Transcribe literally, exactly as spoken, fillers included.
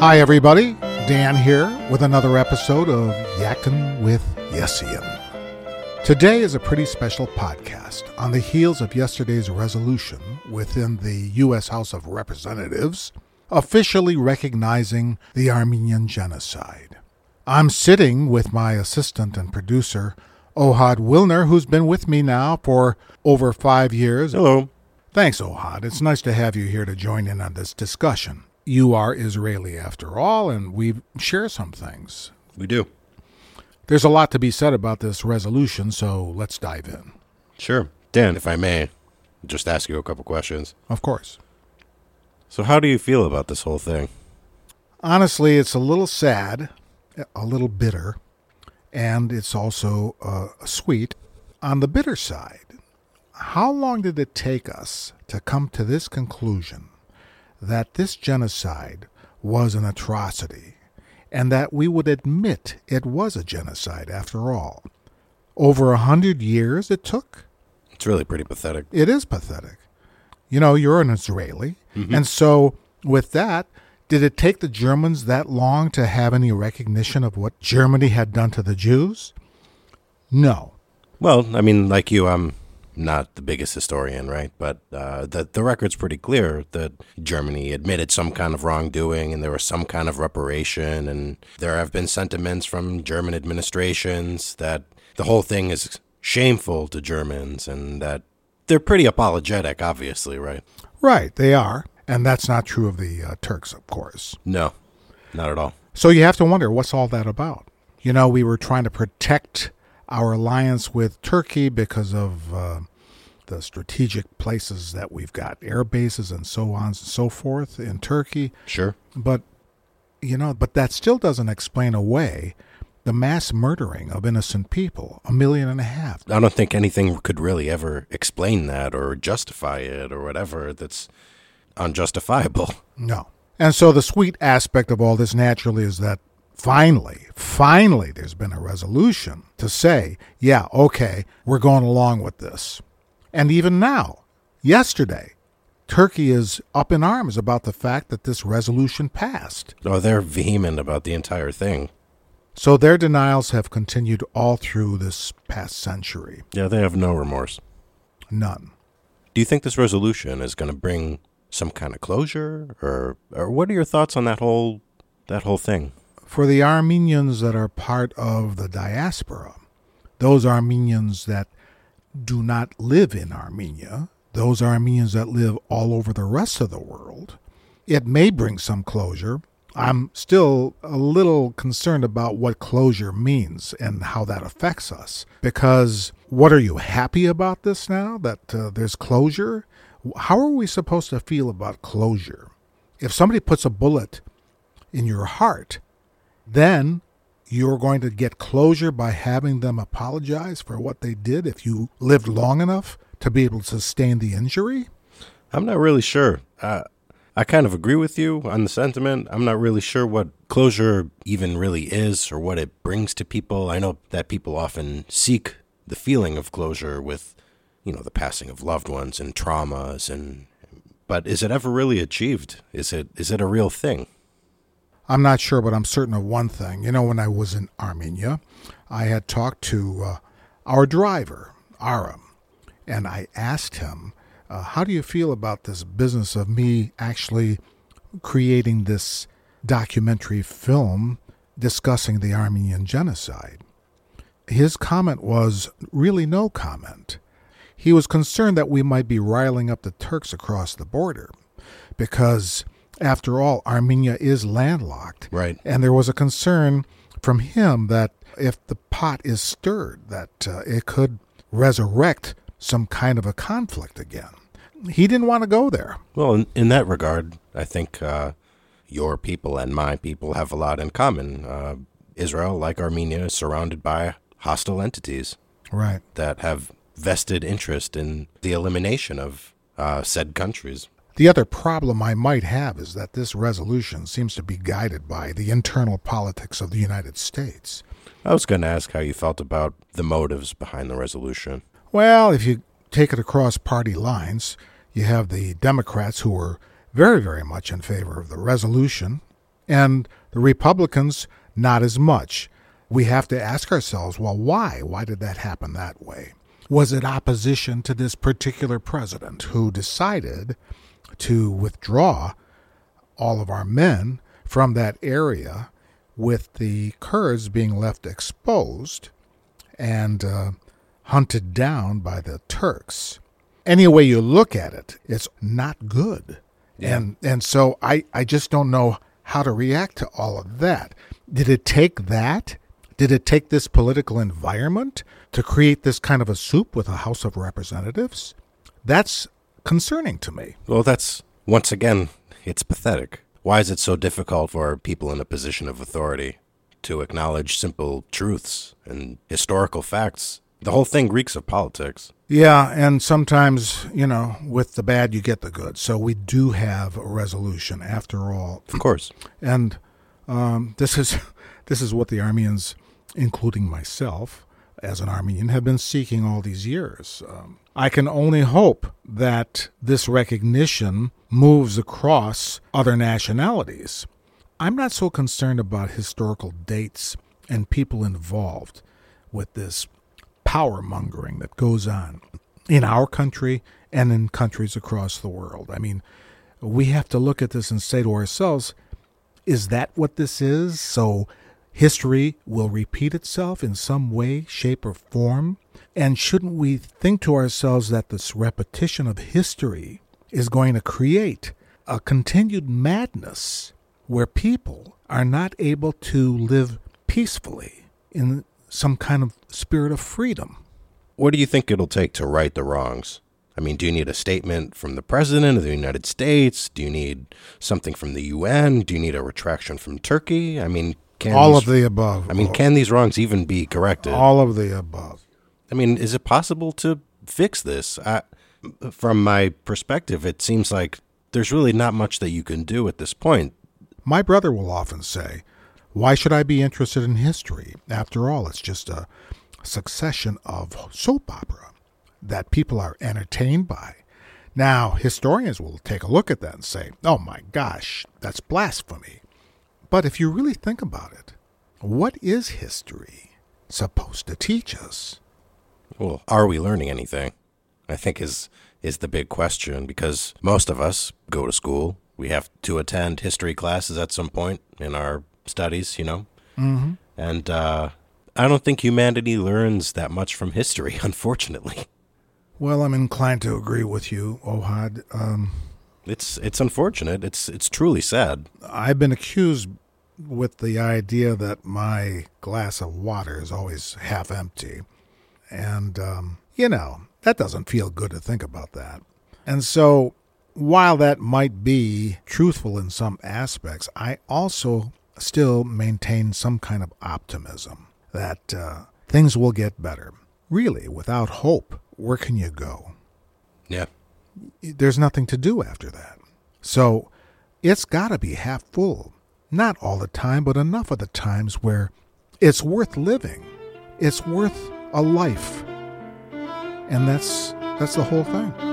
Hi everybody, Dan here with another episode of Yakin' with Yesian. Today is a pretty special podcast on the heels of yesterday's resolution within the U S House of Representatives officially recognizing the Armenian genocide. I'm sitting with my assistant and producer, Ohad Wilner, who's been with me now for over five years. Hello. Thanks, Ohad. It's nice to have you here to join in on this discussion. You are Israeli after all, and we share some things. We do. There's a lot to be said about this resolution, so let's dive in. Sure. Dan, if I may, just ask you a couple questions. Of course. So how do you feel about this whole thing? Honestly, it's a little sad, a little bitter, and it's also uh, sweet. On the bitter side, how long did it take us to come to this conclusion that this genocide was an atrocity, and that we would admit it was a genocide after all? Over a hundred years it took? It's really pretty pathetic. It is pathetic. You know, you're an Israeli, mm-hmm. and so with that, did it take the Germans that long to have any recognition of what Germany had done to the Jews? No. Well, I mean, like you, I'm... Um not the biggest historian, right? But uh, the, the record's pretty clear that Germany admitted some kind of wrongdoing and there was some kind of reparation. And there have been sentiments from German administrations that the whole thing is shameful to Germans and that they're pretty apologetic, obviously, right? Right, they are. And that's not true of the uh, Turks, of course. No, not at all. So you have to wonder, what's all that about? You know, we were trying to protect our alliance with Turkey because of uh, the strategic places that we've got, air bases and so on and so forth in Turkey. Sure. But, you know, but that still doesn't explain away the mass murdering of innocent people, a million and a half. I don't think anything could really ever explain that or justify it or whatever. That's unjustifiable. No. And so the sweet aspect of all this naturally is that Finally, finally, there's been a resolution to say, yeah, okay, we're going along with this. And even now, yesterday, Turkey is up in arms about the fact that this resolution passed. Oh, they're vehement about the entire thing. So their denials have continued all through this past century. Yeah, they have no remorse. None. Do you think this resolution is going to bring some kind of closure? Or, or what are your thoughts on that whole, that whole thing? For the Armenians that are part of the diaspora, those Armenians that do not live in Armenia, those Armenians that live all over the rest of the world, it may bring some closure. I'm still a little concerned about what closure means and how that affects us. Because what are you happy about this now, that uh, there's closure? How are we supposed to feel about closure? If somebody puts a bullet in your heart, then you're going to get closure by having them apologize for what they did if you lived long enough to be able to sustain the injury? I'm not really sure. Uh, I kind of agree with you on the sentiment. I'm not really sure what closure even really is or what it brings to people. I know that people often seek the feeling of closure with, you know, the passing of loved ones and traumas. and But is it ever really achieved? Is it is it a real thing? I'm not sure, but I'm certain of one thing. You know, when I was in Armenia, I had talked to uh, our driver, Aram, and I asked him, uh, how do you feel about this business of me actually creating this documentary film discussing the Armenian genocide? His comment was really no comment. He was concerned that we might be riling up the Turks across the border because, after all, Armenia is landlocked. Right. And there was a concern from him that if the pot is stirred, that uh, it could resurrect some kind of a conflict again. He didn't want to go there. Well, in, in that regard, I think uh, your people and my people have a lot in common. Uh, Israel, like Armenia, is surrounded by hostile entities. Right. That have vested interest in the elimination of uh, said countries. The other problem I might have is that this resolution seems to be guided by the internal politics of the United States. I was going to ask how you felt about the motives behind the resolution. Well, if you take it across party lines, you have the Democrats who were very, very much in favor of the resolution and the Republicans not as much. We have to ask ourselves, well, why? Why did that happen that way? Was it opposition to this particular president who decided to withdraw all of our men from that area, with the Kurds being left exposed and uh, hunted down by the Turks? Any way you look at it, it's not good. Yeah. And and so I, I just don't know how to react to all of that. Did it take that? Did it take this political environment to create this kind of a soup with a House of Representatives? That's concerning to me. Well, that's, once again, it's pathetic. Why is it so difficult for people in a position of authority to acknowledge simple truths and historical facts? The whole thing reeks of politics. Yeah, and sometimes, you know, with the bad you get the good. So we do have a resolution after all. Of course. And um, this is this is what the Armenians, including myself as an Armenian, have been seeking all these years. Um, I can only hope that this recognition moves across other nationalities. I'm not so concerned about historical dates and people involved with this power mongering that goes on in our country and in countries across the world. I mean, we have to look at this and say to ourselves, is that what this is? So history will repeat itself in some way, shape, or form? And shouldn't we think to ourselves that this repetition of history is going to create a continued madness where people are not able to live peacefully in some kind of spirit of freedom? What do you think it'll take to right the wrongs? I mean, do you need a statement from the president of the United States? Do you need something from the U N? Do you need a retraction from Turkey? I mean, can all these, of the above. I mean, can these wrongs even be corrected? All of the above. I mean, is it possible to fix this? I, from my perspective, it seems like there's really not much that you can do at this point. My brother will often say, why should I be interested in history? After all, it's just a succession of soap opera that people are entertained by. Now, historians will take a look at that and say, oh my gosh, that's blasphemy. But if you really think about it, what is history supposed to teach us? Well, are we learning anything? I think is is the big question, because most of us go to school. We have to attend history classes at some point in our studies, you know. Mm-hmm. And uh, I don't think humanity learns that much from history, unfortunately. Well, I'm inclined to agree with you, Ohad. Um, it's it's unfortunate. It's it's truly sad. I've been accused with the idea that my glass of water is always half empty, and um, you know. That doesn't feel good to think about that. And so while that might be truthful in some aspects, I also still maintain some kind of optimism that uh, things will get better. Really, without hope, where can you go? Yeah. There's nothing to do after that. So it's got to be half full. Not all the time, but enough of the times where it's worth living. It's worth a life. And that's that's the whole thing.